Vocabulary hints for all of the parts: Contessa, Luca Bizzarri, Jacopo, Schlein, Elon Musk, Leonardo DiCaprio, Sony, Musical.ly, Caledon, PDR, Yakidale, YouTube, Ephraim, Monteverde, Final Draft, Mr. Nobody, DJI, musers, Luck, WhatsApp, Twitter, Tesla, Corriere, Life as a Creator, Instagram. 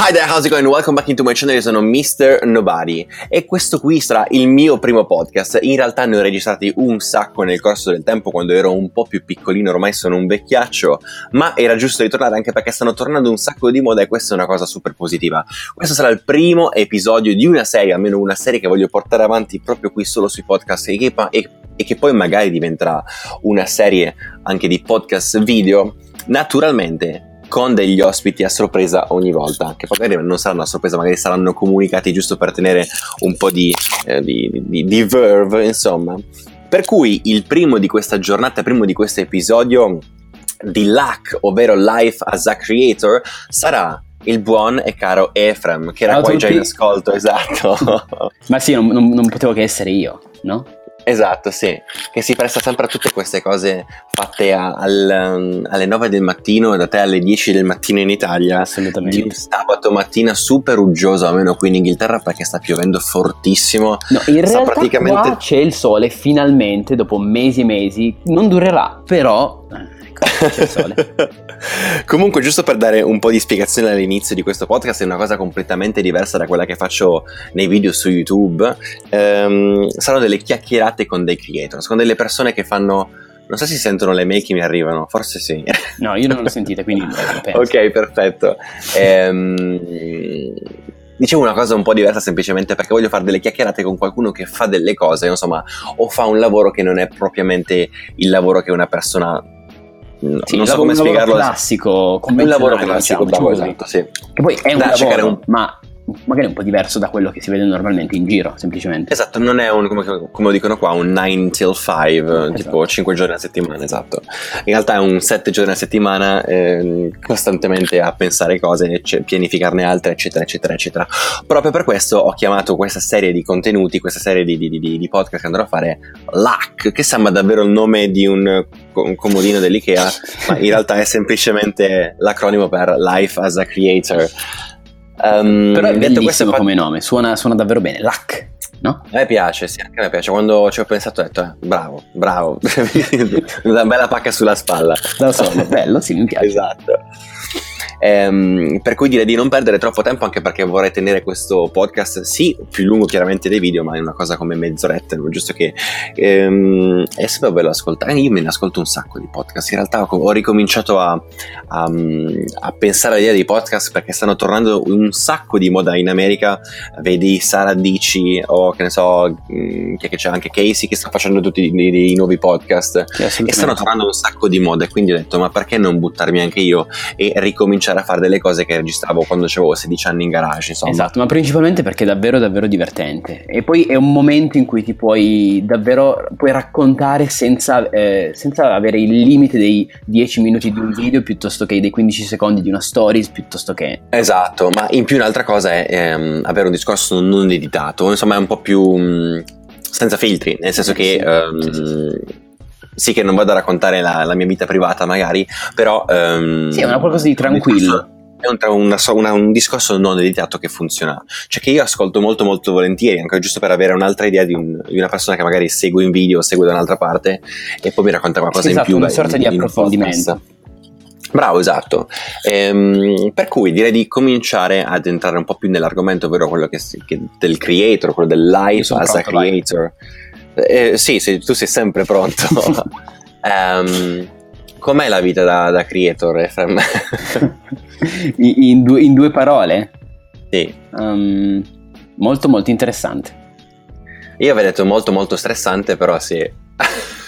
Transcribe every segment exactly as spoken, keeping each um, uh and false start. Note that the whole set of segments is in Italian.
Hi there, how's it going? Welcome back into my channel, io sono mister Nobody e questo qui sarà il mio primo podcast. In realtà ne ho registrati un sacco nel corso del tempo quando ero un po' più piccolino, ormai sono un vecchiaccio, ma era giusto ritornare anche perché stanno tornando un sacco di moda e questa è una cosa super positiva. Questo sarà il primo episodio di una serie, almeno una serie che voglio portare avanti proprio qui solo sui podcast e che, e, e che poi magari diventerà una serie anche di podcast video, naturalmente con degli ospiti a sorpresa ogni volta, che magari non saranno a sorpresa, magari saranno comunicati giusto per tenere un po' di, eh, di, di, di verve, insomma. Per cui il primo di questa giornata, il primo di questo episodio di Luck, ovvero Life as a Creator, sarà il buon e caro Ephraim, che era Ciao qua già in ascolto, esatto. Ma sì, non, non, non potevo che essere io, no? Esatto, sì, che si presta sempre a tutte queste cose fatte a, al, um, alle nove del mattino e da te alle dieci del mattino in Italia. Assolutamente. Di sabato mattina super uggioso, almeno qui in Inghilterra, perché sta piovendo fortissimo. No, in sta realtà praticamente... qua c'è il sole, finalmente, dopo mesi e mesi. Non durerà, però... c'è il sole. Comunque, giusto per dare un po' di spiegazione all'inizio di questo podcast, è una cosa completamente diversa da quella che faccio nei video su YouTube. Ehm, saranno delle chiacchierate con dei creators, con delle persone che fanno... Non so se si sentono le mail che mi arrivano, forse sì. No, io non l'ho sentita, quindi penso. Ok, perfetto. Ehm... Dicevo una cosa un po' diversa semplicemente perché voglio fare delle chiacchierate con qualcuno che fa delle cose, insomma, o fa un lavoro che non è propriamente il lavoro che una persona... No, sì, non so come spiegarlo. Un lavoro classico, un lavoro classico, diciamo, diciamo, esatto, sì. Che poi è un da lavoro, un... ma magari un po' diverso da quello che si vede normalmente in giro, semplicemente. Esatto, non è un, come, come lo dicono qua, un nine till five, esatto. Tipo cinque giorni a settimana, esatto. In realtà è un sette giorni a settimana, eh, costantemente a pensare cose, c- pianificarne altre, eccetera, eccetera, eccetera. Proprio per questo ho chiamato questa serie di contenuti, questa serie di, di, di, di podcast che andrò a fare Luck, che sembra davvero il nome di un... un comodino dell'Ikea, ma in realtà è semplicemente l'acronimo per Life as a Creator. Um, Però è detto questo fa... come nome, suona, suona davvero bene, Luck, no? A me piace, sì, anche a me piace. Quando ci ho pensato ho detto, eh, bravo, bravo, una bella pacca sulla spalla. Lo so, bello, sì, mi piace. Esatto. Um, per cui direi di non perdere troppo tempo, anche perché vorrei tenere questo podcast sì più lungo chiaramente dei video, ma è una cosa come mezz'oretta, giusto che um, è sempre bello ascoltare. Io me ne ascolto un sacco di podcast, in realtà ho, ho ricominciato a, a, a pensare all'idea dei podcast perché stanno tornando un sacco di moda in America. Vedi Sara Dici o che ne so mh, che c'è anche Casey che sta facendo tutti i nuovi podcast, sì, e stanno tornando un sacco di moda, e quindi ho detto ma perché non buttarmi anche io e ricominciare a fare delle cose che registravo quando avevo sedici anni in garage, insomma. Esatto, ma principalmente perché è davvero davvero divertente, e poi è un momento in cui ti puoi davvero puoi raccontare senza, eh, senza avere il limite dei dieci minuti di un video piuttosto che dei quindici secondi di una stories, piuttosto che... Esatto, ma in più un'altra cosa è ehm, avere un discorso non editato, insomma è un po' più mh, senza filtri, nel senso che... Ehm, sì, sì, sì. Sì, che non vado a raccontare la, la mia vita privata magari, però... Um, sì, è una qualcosa di tranquillo. È un, una, una, un discorso non editato che funziona. Cioè che io ascolto molto molto volentieri, anche giusto per avere un'altra idea di, un, di una persona che magari segue in video o segue da un'altra parte e poi mi racconta qualcosa sì, in esatto, più. Esatto, una sorta in, di approfondimento. Bravo, esatto. Ehm, per cui direi di cominciare ad entrare un po' più nell'argomento, ovvero quello che, che del creator, quello del life as a creator. Vai. Eh, sì, sì, tu sei sempre pronto. um, com'è la vita da, da creator, Ephraim? in, due, in due parole? Sì. Um, molto molto interessante. Io avrei detto molto molto stressante, però sì.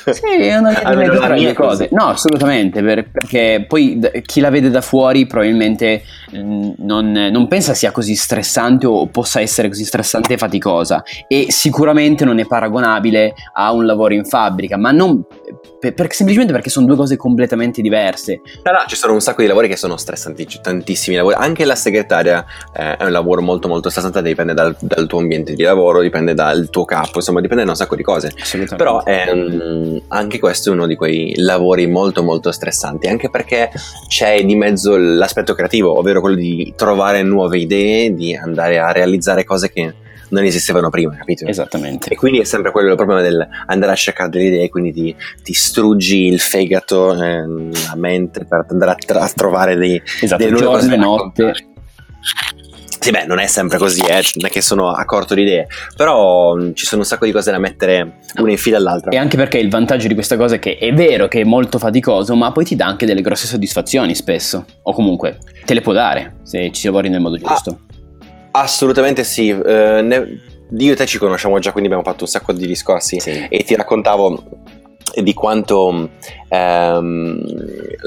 Sì, è una vita tra le cose. No, assolutamente, perché poi chi la vede da fuori probabilmente non, non pensa sia così stressante o possa essere così stressante e faticosa, e sicuramente non è paragonabile a un lavoro in fabbrica, ma non per, per, semplicemente perché sono due cose completamente diverse. No, no, ci sono un sacco di lavori che sono stressanti, tantissimi lavori, anche la segretaria eh, è un lavoro molto molto stressante, dipende dal, dal tuo ambiente di lavoro, dipende dal tuo capo, insomma dipende da un sacco di cose, però ehm, anche questo è uno di quei lavori molto molto stressanti, anche perché c'è di mezzo l'aspetto creativo, ovvero quello di trovare nuove idee, di andare a realizzare cose che non esistevano prima, capito? Esattamente. E quindi è sempre quello il problema del andare a cercare delle idee, quindi ti, ti struggi il fegato, eh, la mente per andare a, tra- a trovare dei, esatto, dei nuovi giorni e notte. Sì, beh, non è sempre così, eh. Non è che sono a corto di idee, però mh, ci sono un sacco di cose da mettere una in fila all'altra. E anche perché il vantaggio di questa cosa è che è vero che è molto faticoso, ma poi ti dà anche delle grosse soddisfazioni spesso, o comunque te le può dare se ci lavori nel modo giusto. Ah, assolutamente sì. Eh, ne... Io e te ci conosciamo già, quindi abbiamo fatto un sacco di discorsi, sì. E ti raccontavo di quanto ehm,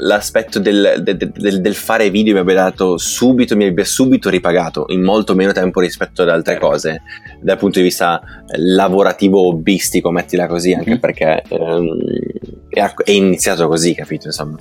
l'aspetto del, del, del, del fare video mi abbia dato subito, mi abbia subito ripagato in molto meno tempo rispetto ad altre cose dal punto di vista lavorativo, hobbistico, mettila così, anche mm-hmm. perché ehm, è, è iniziato così, capito, insomma.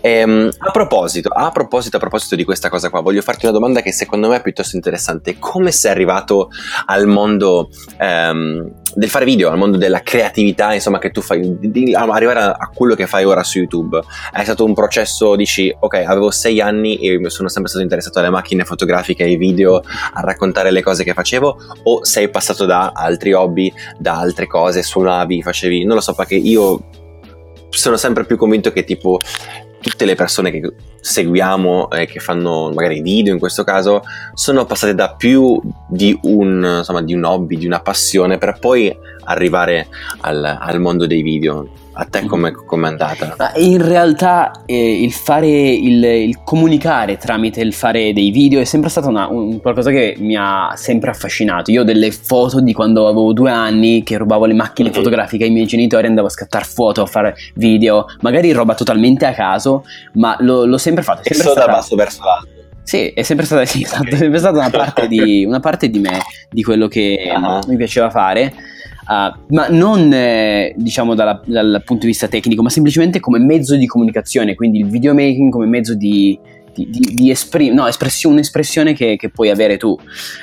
Ehm, a proposito, a proposito, a proposito di questa cosa qua, voglio farti una domanda che secondo me è piuttosto interessante. Come sei arrivato al mondo ehm, del fare video, al mondo della creatività, insomma, che tu fai, di, di, arrivare a, a quello che fai ora su YouTube? È stato un processo, dici, ok, avevo sei anni e sono sempre stato interessato alle macchine fotografiche, ai video, a raccontare le cose che facevo, o sei passato da altri hobby, da altre cose, suonavi, facevi, non lo so, perché io sono sempre più convinto che tipo tutte le persone che seguiamo e eh, che fanno magari video in questo caso sono passate da più di un, insomma, di un hobby, di una passione, per poi arrivare al, al mondo dei video. A te come è andata? Ma in realtà eh, il fare il, il comunicare tramite il fare dei video è sempre stato una, un, qualcosa che mi ha sempre affascinato. Io ho delle foto di quando avevo due anni che rubavo le macchine mm-hmm. fotografiche ai miei genitori, andavo a scattare foto, a fare video, magari roba totalmente a caso, ma lo, l'ho sempre fatto. È sempre e so da basso verso l'alto. Sì, è sempre stata, sì, okay. è sempre stata una, parte di, una parte di me, di quello che uh-huh. mi piaceva fare. Uh, ma non eh, diciamo dalla, dal punto di vista tecnico, ma semplicemente come mezzo di comunicazione, quindi il videomaking come mezzo di, di, di, di esprim- no, espressione, un'espressione che, che puoi avere tu.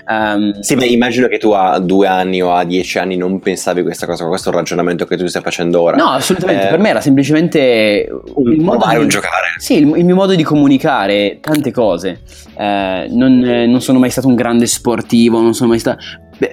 Um, sì, beh, immagino che tu a due anni o a dieci anni non pensavi questa cosa, questo è un ragionamento che tu stai facendo ora. No, assolutamente, eh, per me era semplicemente un, il modo provare di, un giocare. Sì, il, il mio modo di comunicare tante cose. Eh, non, eh, non sono mai stato un grande sportivo, non sono mai stato...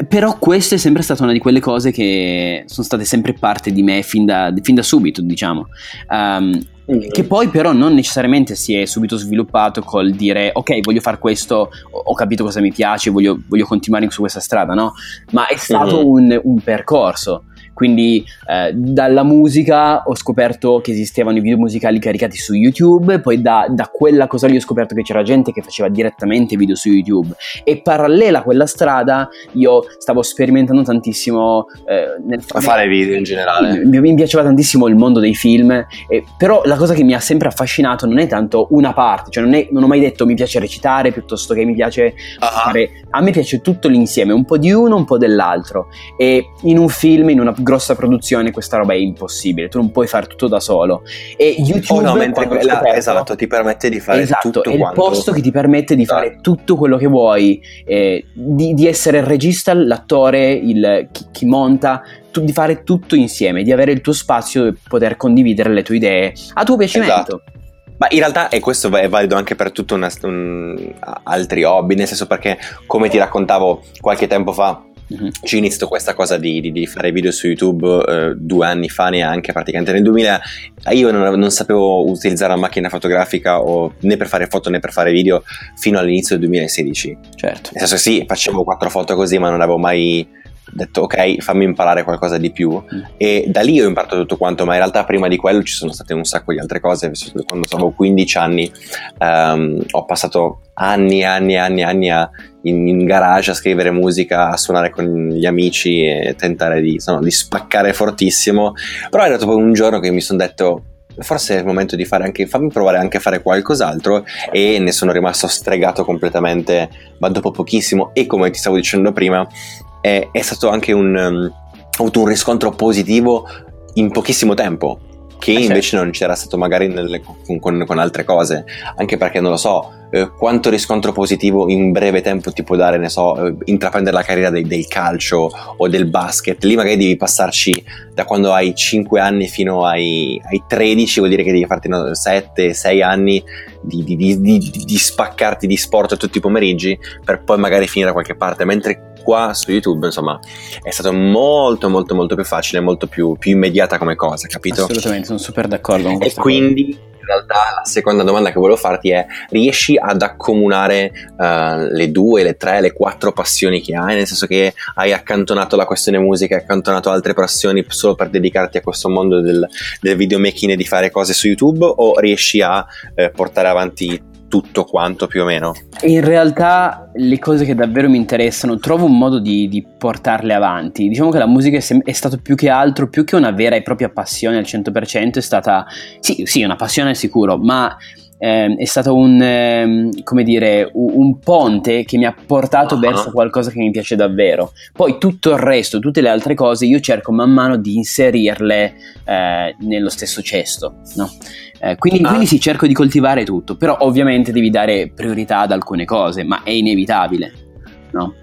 Però questa è sempre stata una di quelle cose che sono state sempre parte di me fin da, fin da subito, diciamo, um, che poi però non necessariamente si è subito sviluppato col dire ok, voglio fare questo, ho capito cosa mi piace, voglio, voglio continuare su questa strada, no? Ma è stato mm-hmm. un, un percorso. Quindi eh, dalla musica ho scoperto che esistevano i video musicali caricati su YouTube, poi da, da quella cosa lì ho scoperto che c'era gente che faceva direttamente video su YouTube, e parallela a quella strada io stavo sperimentando tantissimo eh, nel a fare video in generale. Mi, mi piaceva tantissimo il mondo dei film, eh, però la cosa che mi ha sempre affascinato non è tanto una parte, cioè non, è, non ho mai detto mi piace recitare piuttosto che mi piace uh-huh. fare, a me piace tutto l'insieme, un po' di uno, un po' dell'altro, e in un film, in una grossa produzione, questa roba è impossibile, tu non puoi fare tutto da solo, e YouTube oh no, mentre quella, scoperto, esatto, ti permette di fare esatto, tutto, è il quanto... posto che ti permette di esatto. fare tutto quello che vuoi, eh, di, di essere il regista, l'attore, il, chi, chi monta, tu, di fare tutto insieme, di avere il tuo spazio e poter condividere le tue idee a tuo piacimento esatto. Ma in realtà, e questo è valido anche per tutto una, un, altri hobby, nel senso, perché come ti raccontavo qualche tempo fa, ci ho iniziato questa cosa di, di, di fare video su YouTube eh, due anni fa, neanche praticamente nel duemila. Io non, non sapevo utilizzare la macchina fotografica o, né per fare foto né per fare video fino all'inizio del duemilasedici. Certo. Nel senso, sì, facevo quattro foto così, ma non avevo mai detto ok, fammi imparare qualcosa di più, mm. e da lì ho imparato tutto quanto, ma in realtà prima di quello ci sono state un sacco di altre cose. Quando avevo quindici anni um, ho passato anni e anni e anni, anni a, in, in garage a scrivere musica, a suonare con gli amici e tentare di, insomma, di spaccare fortissimo, però è arrivato poi un giorno che mi sono detto forse è il momento di fare anche, fammi provare anche a fare qualcos'altro, e ne sono rimasto stregato completamente, ma dopo pochissimo. E come ti stavo dicendo prima, È, è stato anche un um, ho avuto un riscontro positivo in pochissimo tempo, che eh invece certo. non c'era stato magari nelle, con, con, con altre cose, anche perché non lo so eh, quanto riscontro positivo in breve tempo ti può dare, ne so, eh, intraprendere la carriera de, del calcio o del basket. Lì magari devi passarci da quando hai cinque anni fino ai, ai tredici, vuol dire che devi farti no, sette sei anni di, di, di, di, di spaccarti di sport tutti i pomeriggi, per poi magari finire da qualche parte, mentre qua su YouTube, insomma, è stato molto molto molto più facile, molto più, più immediata come cosa, capito? Assolutamente, sono super d'accordo con questo. E quindi realtà la seconda domanda che volevo farti è: riesci ad accomunare uh, le due, le tre, le quattro passioni che hai? Nel senso che hai accantonato la questione musica, hai accantonato altre passioni solo per dedicarti a questo mondo del, del videomaking e di fare cose su YouTube, o riesci a eh, portare avanti tutto quanto più o meno? In realtà le cose che davvero mi interessano trovo un modo di, di portarle avanti. Diciamo che la musica è, sem- è stato più che altro, più che una vera e propria passione al cento per cento, è stata sì, sì, una passione sicuro, ma eh, è stato un eh, come dire, un, un ponte che mi ha portato uh-huh. verso qualcosa che mi piace davvero. Poi tutto il resto, tutte le altre cose, io cerco man mano di inserirle eh, nello stesso cesto, no? Eh, quindi, ah. quindi sì, cerco di coltivare tutto, però ovviamente devi dare priorità ad alcune cose, ma è inevitabile, no?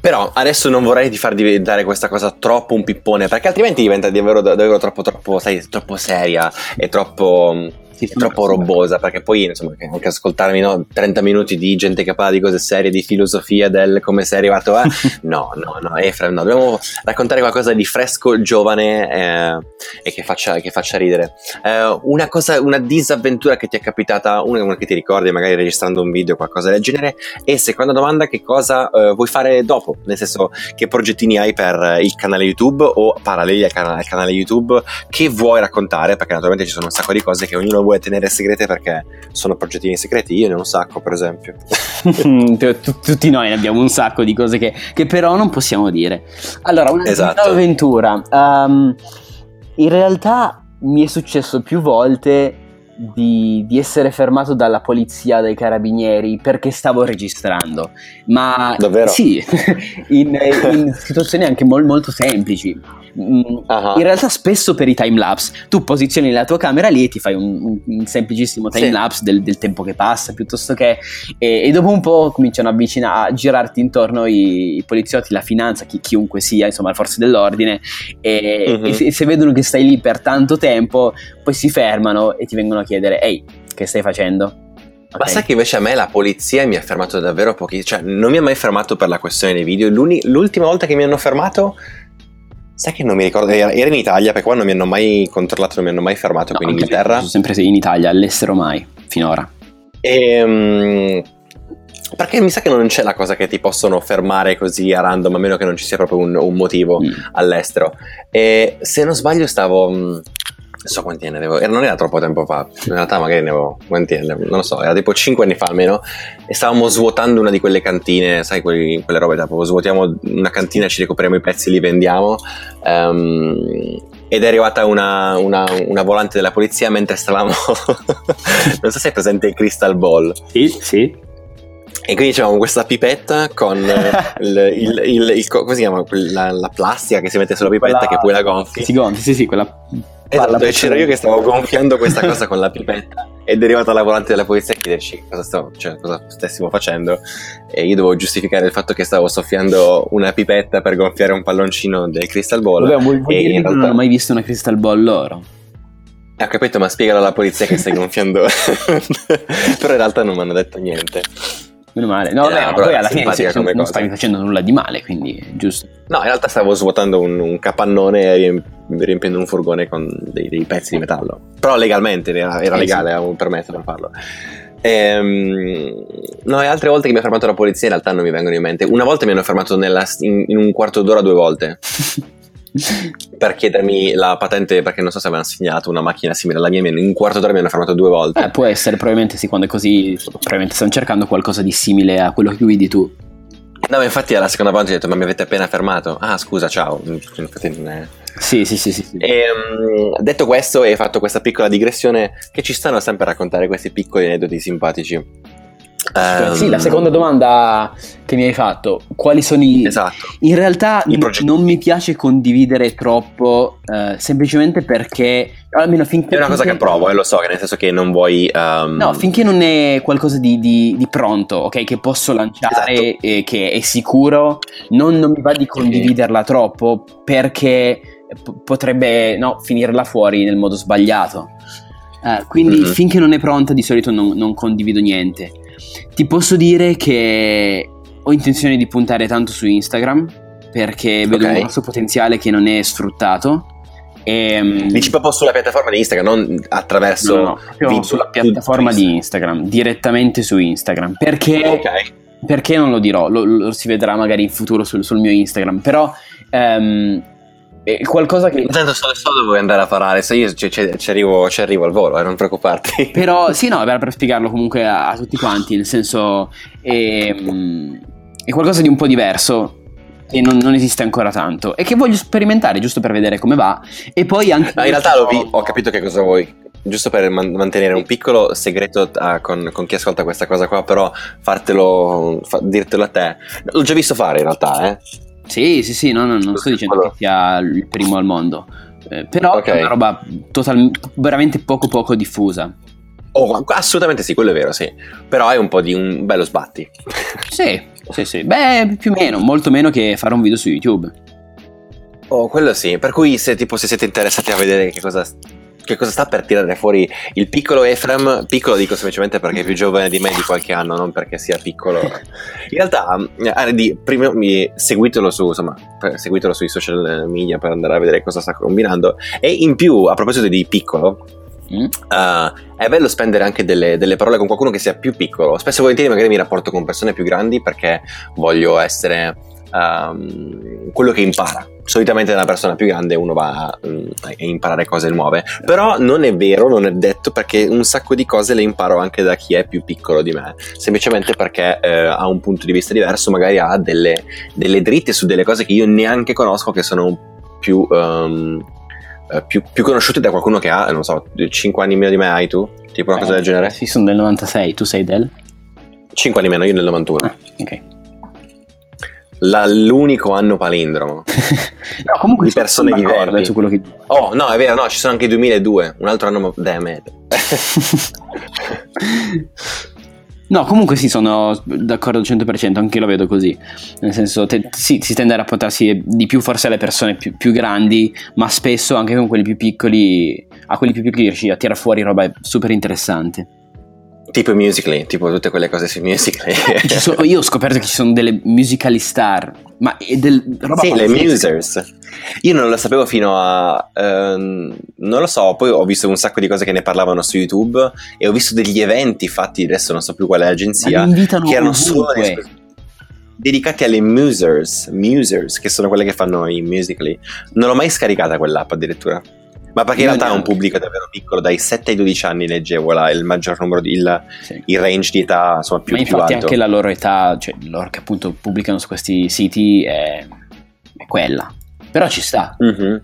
Però adesso non vorrei ti far diventare questa cosa troppo un pippone, perché altrimenti diventa davvero, davvero troppo, troppo, sai, troppo seria e troppo... Sì, troppo robosa, perché poi insomma anche ascoltarmi, no, trenta minuti di gente che parla di cose serie, di filosofia, del come sei arrivato a... no no no Ephraim, no, dobbiamo raccontare qualcosa di fresco, giovane eh, e che faccia, che faccia ridere. Eh, una cosa, una disavventura che ti è capitata, una, una che ti ricordi magari registrando un video o qualcosa del genere. E seconda domanda, che cosa eh, vuoi fare dopo, nel senso che progettini hai per il canale YouTube o paralleli al canale, al canale YouTube, che vuoi raccontare, perché naturalmente ci sono un sacco di cose che ognuno vuoi tenere segrete perché sono progettini segreti. Io ne ho un sacco, per esempio. Tutti noi ne abbiamo un sacco di cose che, che però non possiamo dire. Allora, una esatto. avventura. Um, in realtà mi è successo più volte Di, di essere fermato dalla polizia, dai carabinieri, perché stavo registrando. Ma davvero? Sì, in, in situazioni anche mol, molto semplici. Uh-huh. In realtà spesso per i timelapse tu posizioni la tua camera lì e ti fai un, un, un semplicissimo timelapse sì. del, del tempo che passa, piuttosto che e, e dopo un po' cominciano a, avvicina, a girarti intorno i, i poliziotti, la finanza, chi, chiunque sia, insomma le forze dell'ordine, e, uh-huh. e, se, e se vedono che stai lì per tanto tempo, poi si fermano e ti vengono a chiedere: ehi, che stai facendo? Okay. Ma sai che invece a me la polizia mi ha fermato davvero pochi, cioè non mi ha mai fermato per la questione dei video. L'uni, l'ultima volta che mi hanno fermato, sai che non mi ricordo, era in Italia, perché qua non mi hanno mai controllato, non mi hanno mai fermato, no, qui in Inghilterra sono sempre in Italia, all'estero mai, finora. Ehm... Perché mi sa che non c'è la cosa che ti possono fermare così a random, a meno che non ci sia proprio un, un motivo mm. all'estero. E se non sbaglio stavo... non so quanti anni avevo, non era troppo tempo fa, in realtà magari ne avevo, quanti anni avevo, non lo so, era tipo cinque anni fa almeno, e stavamo svuotando una di quelle cantine, sai, quelli, quelle robe da, svuotiamo una cantina, ci recuperiamo i pezzi, li vendiamo, um, ed è arrivata una, una, una volante della polizia mentre stavamo, non so se è presente il Crystal Ball. Sì, sì. E quindi c'avevamo questa pipetta con il, il, il, il, come si chiama, la, la plastica che si mette sulla pipetta, la, che poi la gonfi. Si gonfi, sì sì, quella... Esatto, e c'ero io che stavo gonfiando questa cosa con la pipetta ed è arrivata la volante della polizia a chiederci cosa, stavo, cioè, cosa stessimo facendo, e io dovevo giustificare il fatto che stavo soffiando una pipetta per gonfiare un palloncino del Crystal Ball. Vabbè, vuol dire che realtà... non ho mai visto una Crystal Ball loro. Ho capito, ma spiegalo alla polizia che stai gonfiando. Però in realtà non mi hanno detto niente. Meno male. No, eh, beh, no, poi alla fine se, non cosa. Stavi facendo nulla di male, quindi giusto. No, in realtà stavo svuotando un, un capannone e riemp- riempiendo un furgone con dei, dei pezzi di metallo. Però legalmente, era, era legale, avevo un permesso per farlo. Ehm, no, e altre volte che mi ha fermato la polizia in realtà non mi vengono in mente. Una volta mi hanno fermato nella, in, in un quarto d'ora due volte. Per chiedermi la patente, perché non so se avevano segnato una macchina simile alla mia, in un quarto d'ora mi hanno fermato due volte. Eh, può essere, probabilmente sì, quando è così probabilmente stanno cercando qualcosa di simile a quello che guidi tu. No, ma infatti alla seconda volta ho detto: ma mi avete appena fermato? Ah, scusa, ciao. Infatti non è... Sì, sì, sì, sì, sì. E, um, detto questo, e fatto questa piccola digressione, che ci stanno sempre a raccontare questi piccoli aneddoti simpatici. Um, sì, la seconda domanda che mi hai fatto, quali sono i... Esatto. In realtà n- non mi piace condividere troppo, eh, semplicemente perché... almeno finché è una cosa finché... che provo, e eh, lo so, che nel senso che non vuoi... Um... No, finché non è qualcosa di, di, di pronto, ok, che posso lanciare, esatto. e che è sicuro, non, non mi va di condividerla troppo, perché p- potrebbe no, finirla fuori nel modo sbagliato. Uh, quindi mm-hmm. finché non è pronta di solito non, non condivido niente. Ti posso dire che ho intenzione di puntare tanto su Instagram, perché vedo okay. un grosso potenziale che non è sfruttato, E, dici proprio sulla piattaforma di Instagram, non attraverso, no, no, sulla piattaforma di Instagram, direttamente su Instagram, perché okay. perché non lo dirò, lo, lo si vedrà magari in futuro sul, sul mio Instagram, però um, è qualcosa che intanto so, so dove vuoi andare a parare, se io ci, ci, ci, arrivo, ci arrivo al volo, eh, non preoccuparti. Però sì, no, per, per spiegarlo comunque a, a tutti quanti, nel senso è, è qualcosa di un po' diverso che non, non esiste ancora tanto e che voglio sperimentare giusto per vedere come va. E poi anche in realtà lo vi, ho capito che cosa vuoi, giusto per man- mantenere un piccolo segreto a, con, con chi ascolta questa cosa qua, però fartelo fa, dirtelo a te l'ho già visto fare in realtà, eh. Sì sì sì, no, no, non sto dicendo allora. che sia il primo al mondo, eh, però okay. è una roba total, veramente poco poco diffusa. Oh, assolutamente sì, quello è vero, sì, però è un po' di un bello sbatti. Sì. Sì, sì, beh, più o meno, molto meno che fare un video su YouTube. Oh, quello sì, per cui se tipo se siete interessati a vedere che cosa, che cosa sta per tirare fuori il piccolo Ephraim, piccolo dico semplicemente perché è più giovane di me di qualche anno, non perché sia piccolo. In realtà, eh, prima mi seguitelo su, insomma, seguitelo sui social media per andare a vedere cosa sta combinando. E in più, a proposito di piccolo, mm. uh, è bello spendere anche delle, delle parole con qualcuno che sia più piccolo. Spesso e volentieri magari mi rapporto con persone più grandi perché voglio essere um, quello che impara. Solitamente da una persona più grande uno va a, a imparare cose nuove, però non è vero, non è detto, perché un sacco di cose le imparo anche da chi è più piccolo di me, semplicemente perché eh, ha un punto di vista diverso, magari ha delle, delle dritte su delle cose che io neanche conosco, che sono più... Um, Più, più conosciuti da qualcuno che ha, non so, cinque anni meno di me. Hai tu? Tipo una Beh, cosa del genere? Sì, sono del novantasei, tu sei del? cinque anni meno, io del novantuno. Ah, ok. La, l'unico anno palindromo. No, comunque di persone diverse su quello che... Oh, no, è vero, no, ci sono anche i duemiladue, un altro anno, damn it. No, comunque sì, sono d'accordo al cento per cento, anche io lo vedo così, nel senso te, sì, si tende a rapportarsi di più forse alle persone più, più grandi, ma spesso anche con quelli più piccoli, a quelli più piccoli riesci a tirare fuori roba super interessante. Tipo Musical.ly, tipo tutte quelle cose su Musical.ly. So, io ho scoperto che ci sono delle Musical.ly star, ma è del roba sì, le musers. Io non lo sapevo fino a ehm, non lo so, poi ho visto un sacco di cose che ne parlavano su YouTube e ho visto degli eventi fatti, adesso non so più quale agenzia, che erano ovunque. Solo dedicati alle musers, musers che sono quelle che fanno i Musical.ly. Non l'ho mai scaricata quell'app addirittura. Ma perché in realtà è un pubblico davvero piccolo, dai sette ai dodici anni leggevo là, il maggior numero di, il, sì. il range di età, insomma, più, ma più alto. Ma anche la loro età, cioè loro che appunto pubblicano su questi siti è, è quella, però ci sta. Mm-hmm.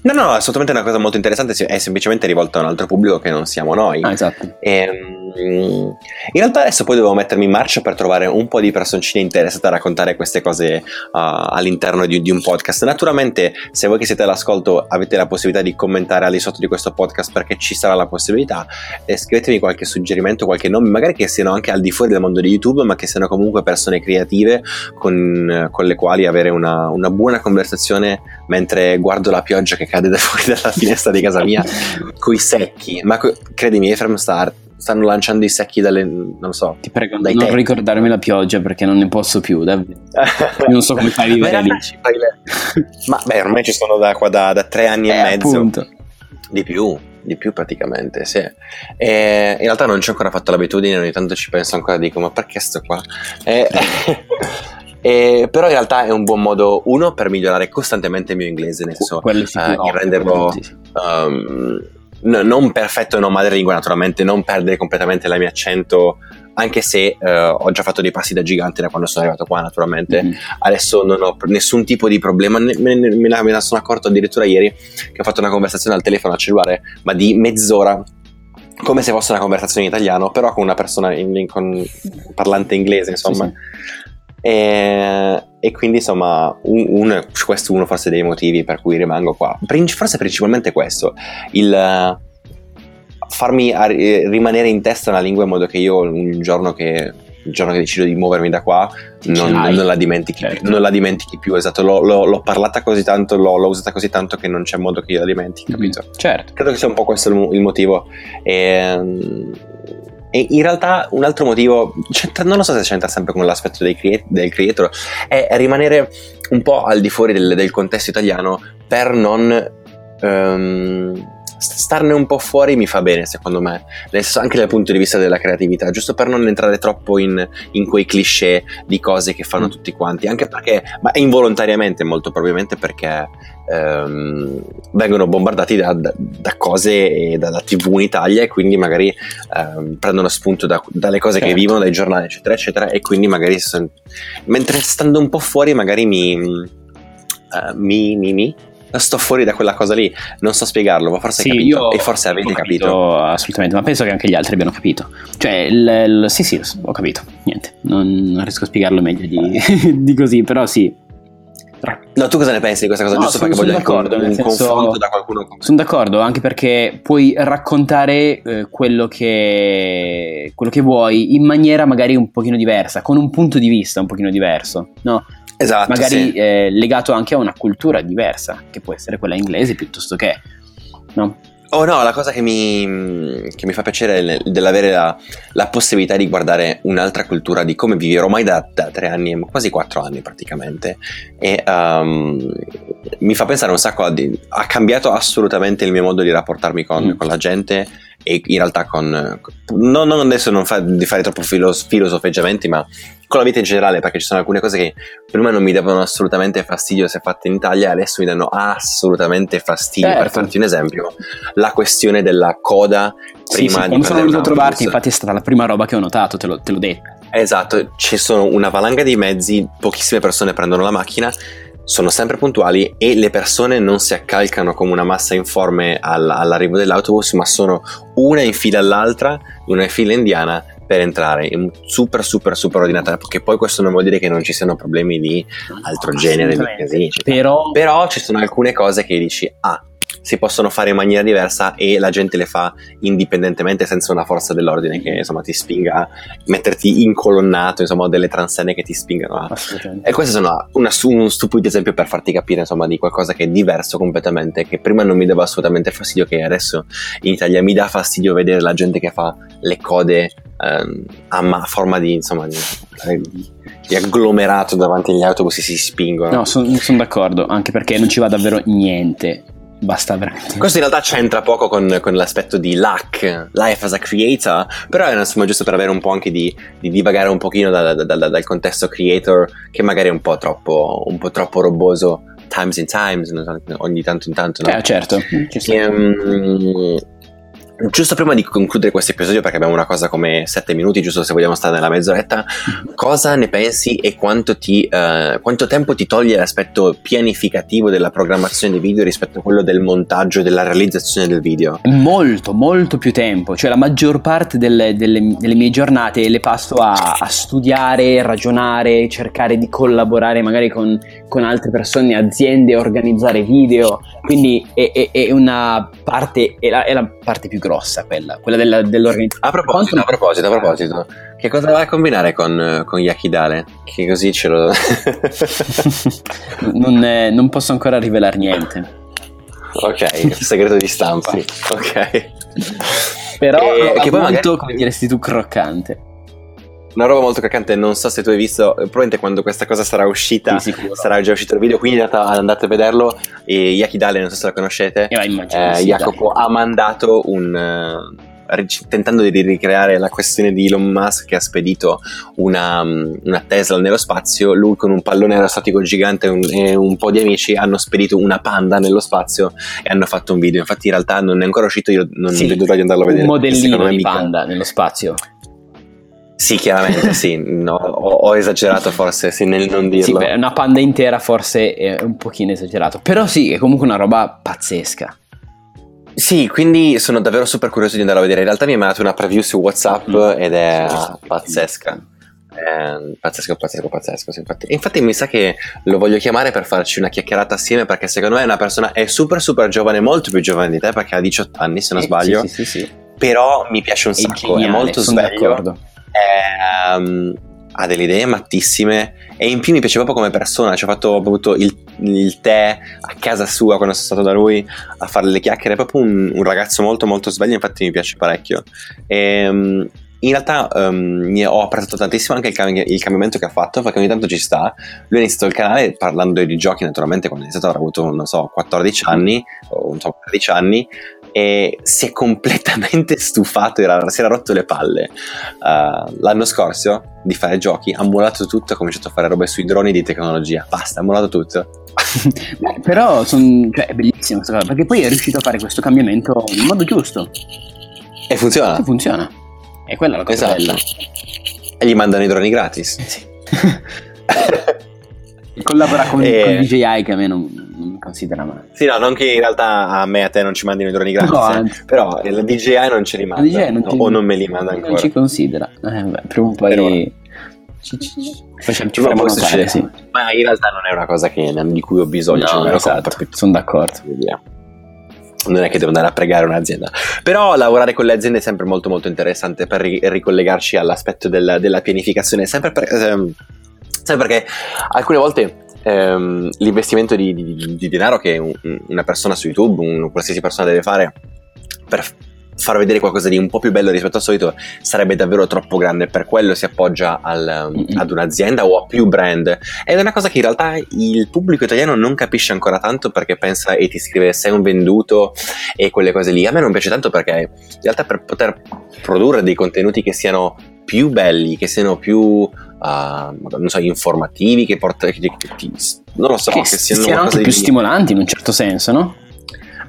No, no, assolutamente è una cosa molto interessante, è semplicemente rivolta a un altro pubblico che non siamo noi. Ah, esatto. E, in realtà adesso poi dovevo mettermi in marcia per trovare un po' di personcine interessate a raccontare queste cose uh, all'interno di, di un podcast. Naturalmente, se voi che siete all'ascolto avete la possibilità di commentare lì sotto di questo podcast, perché ci sarà la possibilità, e scrivetemi qualche suggerimento, qualche nome, magari che siano anche al di fuori del mondo di YouTube, ma che siano comunque persone creative con, con le quali avere una, una buona conversazione mentre guardo la pioggia che cade da fuori dalla finestra di casa mia coi secchi, ma co- credimi, Ephraim Star stanno lanciando i secchi dalle, non so, ti prego, non tempi. Ricordarmi la pioggia perché non ne posso più, davvero. Non so come fai a vivere lì. Ma beh, ormai ci sono da qua da, da tre anni eh, e mezzo, appunto. di più di più praticamente, sì. E in realtà non ci ho ancora fatto l'abitudine, ogni tanto ci penso ancora, dico ma perché sto qua? E, Eh, però in realtà è un buon modo, uno, per migliorare costantemente il mio inglese, nel senso uh, in renderlo um, no, non perfetto e non madrelingua, naturalmente, non perdere completamente il mio accento, anche se uh, ho già fatto dei passi da gigante da quando sono arrivato qua, naturalmente. Mm-hmm. Adesso non ho nessun tipo di problema, ne, me, me, la, me la sono accorto addirittura ieri che ho fatto una conversazione al telefono al cellulare, ma di mezz'ora, come se fosse una conversazione in italiano, però con una persona in, in, con parlante inglese, insomma. Sì, sì. E, e quindi insomma un, un, questo è uno forse dei motivi per cui rimango qua, forse principalmente questo, il farmi a, rimanere in testa una lingua in modo che io un giorno che il giorno che decido di muovermi da qua non, non, la, dimentichi, certo. non la dimentichi più, esatto, l'ho, l'ho, l'ho parlata così tanto, l'ho, l'ho usata così tanto che non c'è modo che io la dimentichi, capito? Mm, certo. Credo che sia un po' questo il, il motivo. E E in realtà un altro motivo, non lo so se c'entra sempre con l'aspetto dei creat- del creator, è rimanere un po' al di fuori del, del contesto italiano per non um, starne un po' fuori mi fa bene, secondo me, nel senso, anche dal punto di vista della creatività, giusto per non entrare troppo in, in quei cliché di cose che fanno tutti quanti, anche perché, ma involontariamente molto probabilmente, perché ehm, vengono bombardati da, da, da cose e dalla tivù in Italia, e quindi magari ehm, prendono spunto da, dalle cose, certo, che vivono, dai giornali eccetera eccetera, e quindi magari sono... mentre stando un po' fuori magari mi uh, mi mi, mi sto fuori da quella cosa lì, non so spiegarlo, ma forse sì, hai capito, io, e forse avete capito, capito assolutamente, ma penso che anche gli altri abbiano capito, cioè il, il, sì sì ho capito, niente, non, non riesco a spiegarlo meglio di, di così, però sì. No, tu cosa ne pensi di questa cosa? No, giusto sono, perché sono voglio un, un senso, confronto da qualcuno con... Sono d'accordo, anche perché puoi raccontare eh, quello che quello che vuoi in maniera magari un pochino diversa, con un punto di vista un pochino diverso, no? Esatto, magari sì. eh, legato anche a una cultura diversa, che può essere quella inglese piuttosto che, no? Oh no, la cosa che mi, che mi fa piacere è dell'avere la, la possibilità di guardare un'altra cultura, di come vivi ormai da, da tre anni, quasi quattro anni praticamente, e um, mi fa pensare un sacco, a, ha cambiato assolutamente il mio modo di rapportarmi con, mm. con la gente, e in realtà con, no, no, adesso non fa, di fare troppo filos, filosofeggiamenti, ma con la vita in generale, perché ci sono alcune cose che prima non mi davano assolutamente fastidio se fatte in Italia, adesso mi danno assolutamente fastidio. Certo. Per farti un esempio, la questione della coda prima, sì, sì, di quando sono venuto a trovarti, infatti è stata la prima roba che ho notato, te lo, te l'ho detto. Esatto, ci sono una valanga di mezzi, pochissime persone prendono la macchina, sono sempre puntuali, e le persone non si accalcano come una massa informe all'arrivo dell'autobus, ma sono una in fila all'altra, una in fila indiana per entrare, è super super super ordinata, perché poi questo non vuol dire che non ci siano problemi di altro no, genere, di casini, però... però ci sono alcune cose che dici, ah, si possono fare in maniera diversa, e la gente le fa indipendentemente, senza una forza dell'ordine che insomma ti spinga a metterti incolonnato, insomma delle transenne che ti spingano a... E questo sono una, un stupido esempio per farti capire insomma di qualcosa che è diverso completamente, che prima non mi dava assolutamente fastidio, che adesso in Italia mi dà fastidio vedere la gente che fa le code ehm, a ma- forma di insomma di, di, di agglomerato davanti agli autobus, si spingono. No, sono son d'accordo, anche perché non ci va davvero niente. Basta veramente. Questo in realtà c'entra poco con, con l'aspetto di Luck, Life as a Creator, però è insomma giusto per avere un po' anche di, di divagare un pochino da, da, da, dal contesto creator, che magari è un po' troppo un po' troppo roboso times in times, ogni tanto in tanto, no? Eh certo, e, um, giusto prima di concludere questo episodio, perché abbiamo una cosa come sette minuti, giusto se vogliamo stare nella mezz'oretta, cosa ne pensi e quanto ti uh, quanto tempo ti toglie l'aspetto pianificativo della programmazione dei video rispetto a quello del montaggio, della realizzazione del video? Molto, molto più tempo, cioè la maggior parte delle, delle, delle mie giornate le passo a, a studiare, ragionare, cercare di collaborare magari con, con altre persone, aziende, organizzare video, quindi è, è, è una parte, è la, è la parte più grande, grossa quella, quella della, dell'organizzazione. A proposito, Quanto... a proposito, a proposito, che cosa vai a combinare con, con Yakidale? Che così ce lo... non, eh, non posso ancora rivelare niente. Ok, segreto di stampa. Sì. Ok. Però e, che poi molto, magari... come diresti tu, croccante. Una roba molto croccante, non so se tu hai visto, probabilmente quando questa cosa sarà uscita, sì, sarà già uscito il video, quindi andate a vederlo. E Yakidale, non so se la conoscete, eh, immagino, eh, sì, Jacopo dai. Ha mandato un... tentando di ricreare la questione di Elon Musk, che ha spedito una, una Tesla nello spazio, lui con un pallone aerostatico gigante un, e un po' di amici hanno spedito una panda nello spazio e hanno fatto un video. Infatti in realtà non è ancora uscito, io non sì, vedo l'ora di andarlo a vedere. Un modellino di panda nello spazio. Sì, chiaramente, sì, no, ho, ho esagerato forse, sì, nel non dirlo. Sì, beh, una panda intera forse è un pochino esagerato, però sì, è comunque una roba pazzesca. Sì, quindi sono davvero super curioso di andare a vedere, in realtà mi hai mandato una preview su WhatsApp ed è pazzesca. Eh, pazzesco, pazzesco, pazzesco. Sì, infatti. infatti, mi sa che lo voglio chiamare per farci una chiacchierata assieme, perché secondo me è una persona, è super, super giovane, molto più giovane di te, perché ha diciotto anni, se non eh, sbaglio. Sì, sì, sì, sì. Però mi piace un sacco, è, geniale, è molto sono sveglio. D'accordo. Eh, um, ha delle idee mattissime, e in più mi piaceva proprio come persona. Ci ho fatto ho bevuto il, il tè a casa sua quando sono stato da lui a fare le chiacchiere, è proprio un, un ragazzo molto molto sveglio, infatti mi piace parecchio, e, um, in realtà um, ho apprezzato tantissimo anche il, cambi- il cambiamento che ha fatto, perché ogni tanto ci sta. Lui ha iniziato il canale parlando di giochi, naturalmente quando è iniziato avrà avuto non so quattordici anni o non so tredici anni, e si è completamente stufato, era, si era rotto le palle uh, l'anno scorso di fare giochi, ha mollato tutto, ha cominciato a fare robe sui droni di tecnologia, basta, ha mollato tutto. Beh, però son, cioè, è bellissimo questa cosa, perché poi è riuscito a fare questo cambiamento in modo giusto e funziona, e funziona. È quella la cosa, esatto, bella. E gli mandano i droni gratis. Sì. Collabora con, e... con D J I, che a me non, non mi considera male. Sì, no, non che in realtà a me, a te non ci mandino i droni gratis, no, eh. Però la D J I non ce li manda, non no, ti... o non me li manda ancora. Non ci considera. Eh, beh, prima o poi ci, ci, ci, facciamo, ci faremo notare, sì. Ma in realtà non è una cosa che, di cui ho bisogno. No, cioè, esatto, sono d'accordo. Vediamo. Non è che devo andare a pregare un'azienda, però lavorare con le aziende è sempre molto molto interessante per ricollegarci all'aspetto della, della pianificazione, sempre, per, ehm, sempre perché alcune volte ehm, l'investimento di, di, di denaro che un, una persona su YouTube, un, qualsiasi persona deve fare per far vedere qualcosa di un po' più bello rispetto al solito sarebbe davvero troppo grande, per quello si appoggia al, mm-hmm. ad un'azienda o a più brand, ed è una cosa che in realtà il pubblico italiano non capisce ancora tanto, perché pensa e ti scrive sei un venduto e quelle cose lì. A me non piace tanto, perché in realtà per poter produrre dei contenuti che siano più belli, che siano più uh, non so, informativi, che portano, non lo so, che, che siano, siano anche più di... stimolanti in un certo senso, no?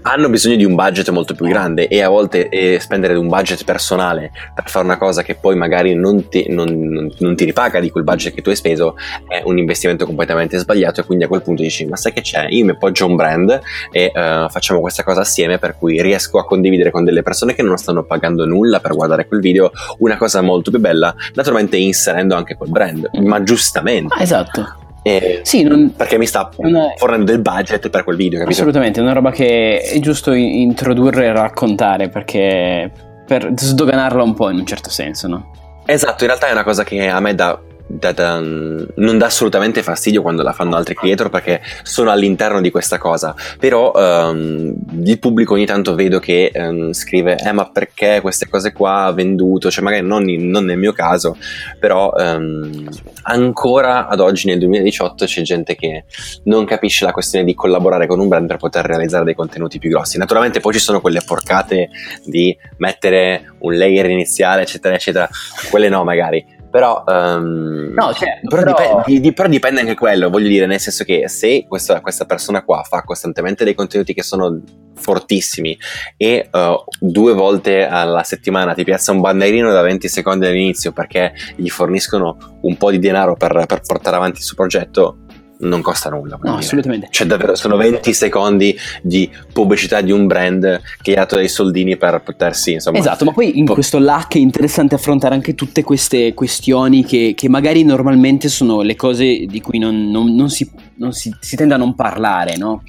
Hanno bisogno di un budget molto più grande, e a volte eh, spendere un budget personale per fare una cosa che poi magari non ti, non, non ti ripaga di quel budget che tu hai speso è un investimento completamente sbagliato, e quindi a quel punto dici ma sai che c'è, io mi appoggio a un brand e uh, facciamo questa cosa assieme, per cui riesco a condividere con delle persone che non stanno pagando nulla per guardare quel video una cosa molto più bella, naturalmente inserendo anche quel brand, ma giustamente. Ah, esatto. Eh, sì, non, perché mi sta una, fornendo del budget per quel video, capito? Assolutamente, è una roba che è giusto introdurre e raccontare, perché per sdoganarla un po' in un certo senso, no? Esatto, in realtà è una cosa che a me dà, dà, dà, non dà assolutamente fastidio quando la fanno altri creator, perché sono all'interno di questa cosa, però um, il pubblico ogni tanto vedo che um, scrive eh ma perché queste cose qua ha venduto, cioè magari non, non nel mio caso, però um, ancora ad oggi nel duemiladiciotto c'è gente che non capisce la questione di collaborare con un brand per poter realizzare dei contenuti più grossi. Naturalmente poi ci sono quelle porcate di mettere un layer iniziale eccetera eccetera, quelle no magari, però, um, no, certo, però, però... Dipende, però dipende anche quello, voglio dire, nel senso che se questa, questa persona qua fa costantemente dei contenuti che sono fortissimi e uh, due volte alla settimana ti piazza un bandierino da venti secondi all'inizio perché gli forniscono un po' di denaro per, per portare avanti il suo progetto, non costa nulla, no, assolutamente. Cioè davvero sono venti secondi di pubblicità di un brand che gli ha dato dei soldini per potersi, insomma, esatto. Ma poi in po- questo Luck è interessante affrontare anche tutte queste questioni che, che magari normalmente sono le cose di cui non, non, non, si, non si, si tende a non parlare, no?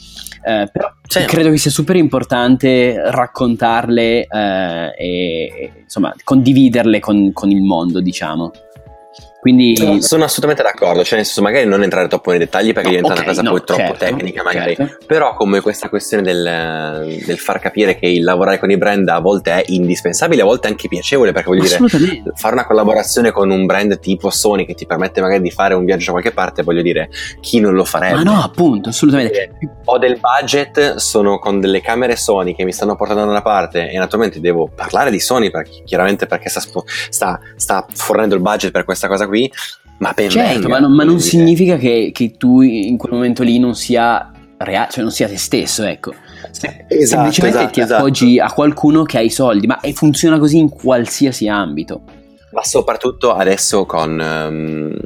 Eh, però sì, credo che sia super importante raccontarle eh, e insomma condividerle con, con il mondo, diciamo. Quindi no, sono assolutamente d'accordo, cioè nel senso magari non entrare troppo nei dettagli perché no, diventa okay, una cosa no, poi troppo certo, tecnica magari, certo. Però come questa questione del, del far capire che il lavorare con i brand a volte è indispensabile, a volte è anche piacevole, perché voglio dire fare una collaborazione con un brand tipo Sony che ti permette magari di fare un viaggio da qualche parte, voglio dire chi non lo farebbe? Ma no, appunto, assolutamente. Ho del budget, sono con delle camere Sony che mi stanno portando da una parte e naturalmente devo parlare di Sony perché, chiaramente perché sta, sta, sta fornendo il budget per questa cosa qui, ma per certo, ma non, ma non significa che, che tu in quel momento lì non sia reale, cioè non sia te stesso, ecco. Se, esatto, semplicemente esatto, ti appoggi esatto. a qualcuno che ha i soldi, ma e funziona così in qualsiasi ambito, ma soprattutto adesso con um,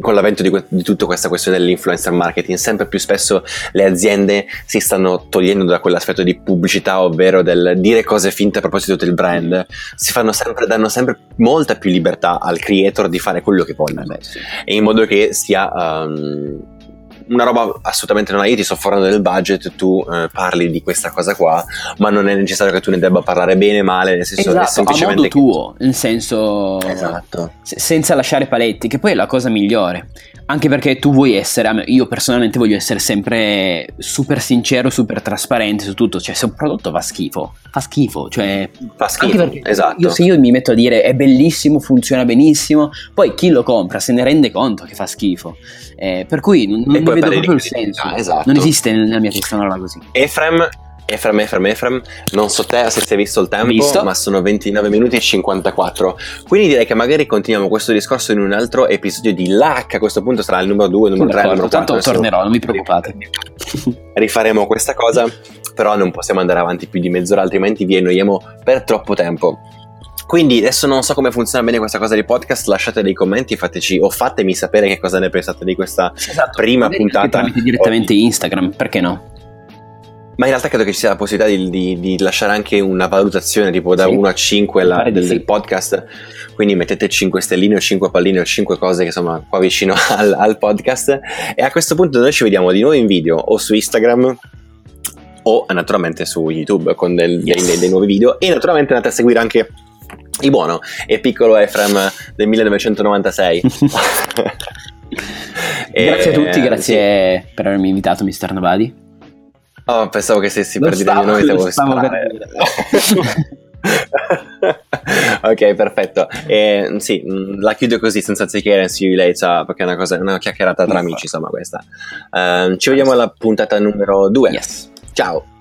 con l'avvento di, que- di tutta questa questione dell'influencer marketing, sempre più spesso le aziende si stanno togliendo da quell'aspetto di pubblicità, ovvero del dire cose finte a proposito del brand, si fanno sempre, danno sempre molta più libertà al creator di fare quello che vogliono, e in modo che sia um, una roba assolutamente non è, io ti sto fornendo del budget, tu eh, parli di questa cosa qua, ma non è necessario che tu ne debba parlare bene, male, nel senso, esatto, è semplicemente a modo tuo, nel senso, esatto, se- senza lasciare paletti, che poi è la cosa migliore, anche perché tu vuoi essere, io personalmente voglio essere sempre super sincero, super trasparente su tutto, cioè se un prodotto va schifo, fa schifo, cioè fa schifo, anche esatto. Io, se io mi metto a dire è bellissimo, funziona benissimo, poi chi lo compra se ne rende conto che fa schifo, eh, per cui non, non ne vedo proprio il senso, ah, esatto. Non esiste nella mia testa una roba così. Ephraim Ephraim, Ephraim, Ephraim, non so te se ti hai visto il tempo, visto? Ma sono ventinove minuti e cinquantaquattro, quindi direi che magari continuiamo questo discorso in un altro episodio di Luck, a questo punto sarà il numero due, il numero tre, il numero quattro. Tanto tornerò, non mi preoccupate. Rifaremo questa cosa, però non possiamo andare avanti più di mezz'ora, altrimenti vi annoiamo per troppo tempo. Quindi adesso non so come funziona bene questa cosa di podcast, lasciate dei commenti, fateci o fatemi sapere che cosa ne pensate di questa, esatto, prima puntata. Direttamente oggi. Instagram, perché no? Ma in realtà credo che ci sia la possibilità di, di, di lasciare anche una valutazione tipo da sì, uno a cinque la, del, sì. del podcast, quindi mettete cinque stelline o cinque palline o cinque cose che insomma qua vicino al, al podcast, e a questo punto noi ci vediamo di nuovo in video o su Instagram o naturalmente su YouTube con del, yes. dei, dei nuovi video, e naturalmente andate a seguire anche il buono e piccolo Ephraim del millenovecentonovantasei. E, grazie a tutti, grazie sì. per avermi invitato, mister Nobody. Oh, pensavo che stessi non per stavo, dire il nome, stavo ok, perfetto. E, sì, la chiudo così senza zicchiere, see you later, perché è una cosa, una chiacchierata tra amici, insomma, questa. Um, ci vediamo alla puntata numero due. Yes. Ciao.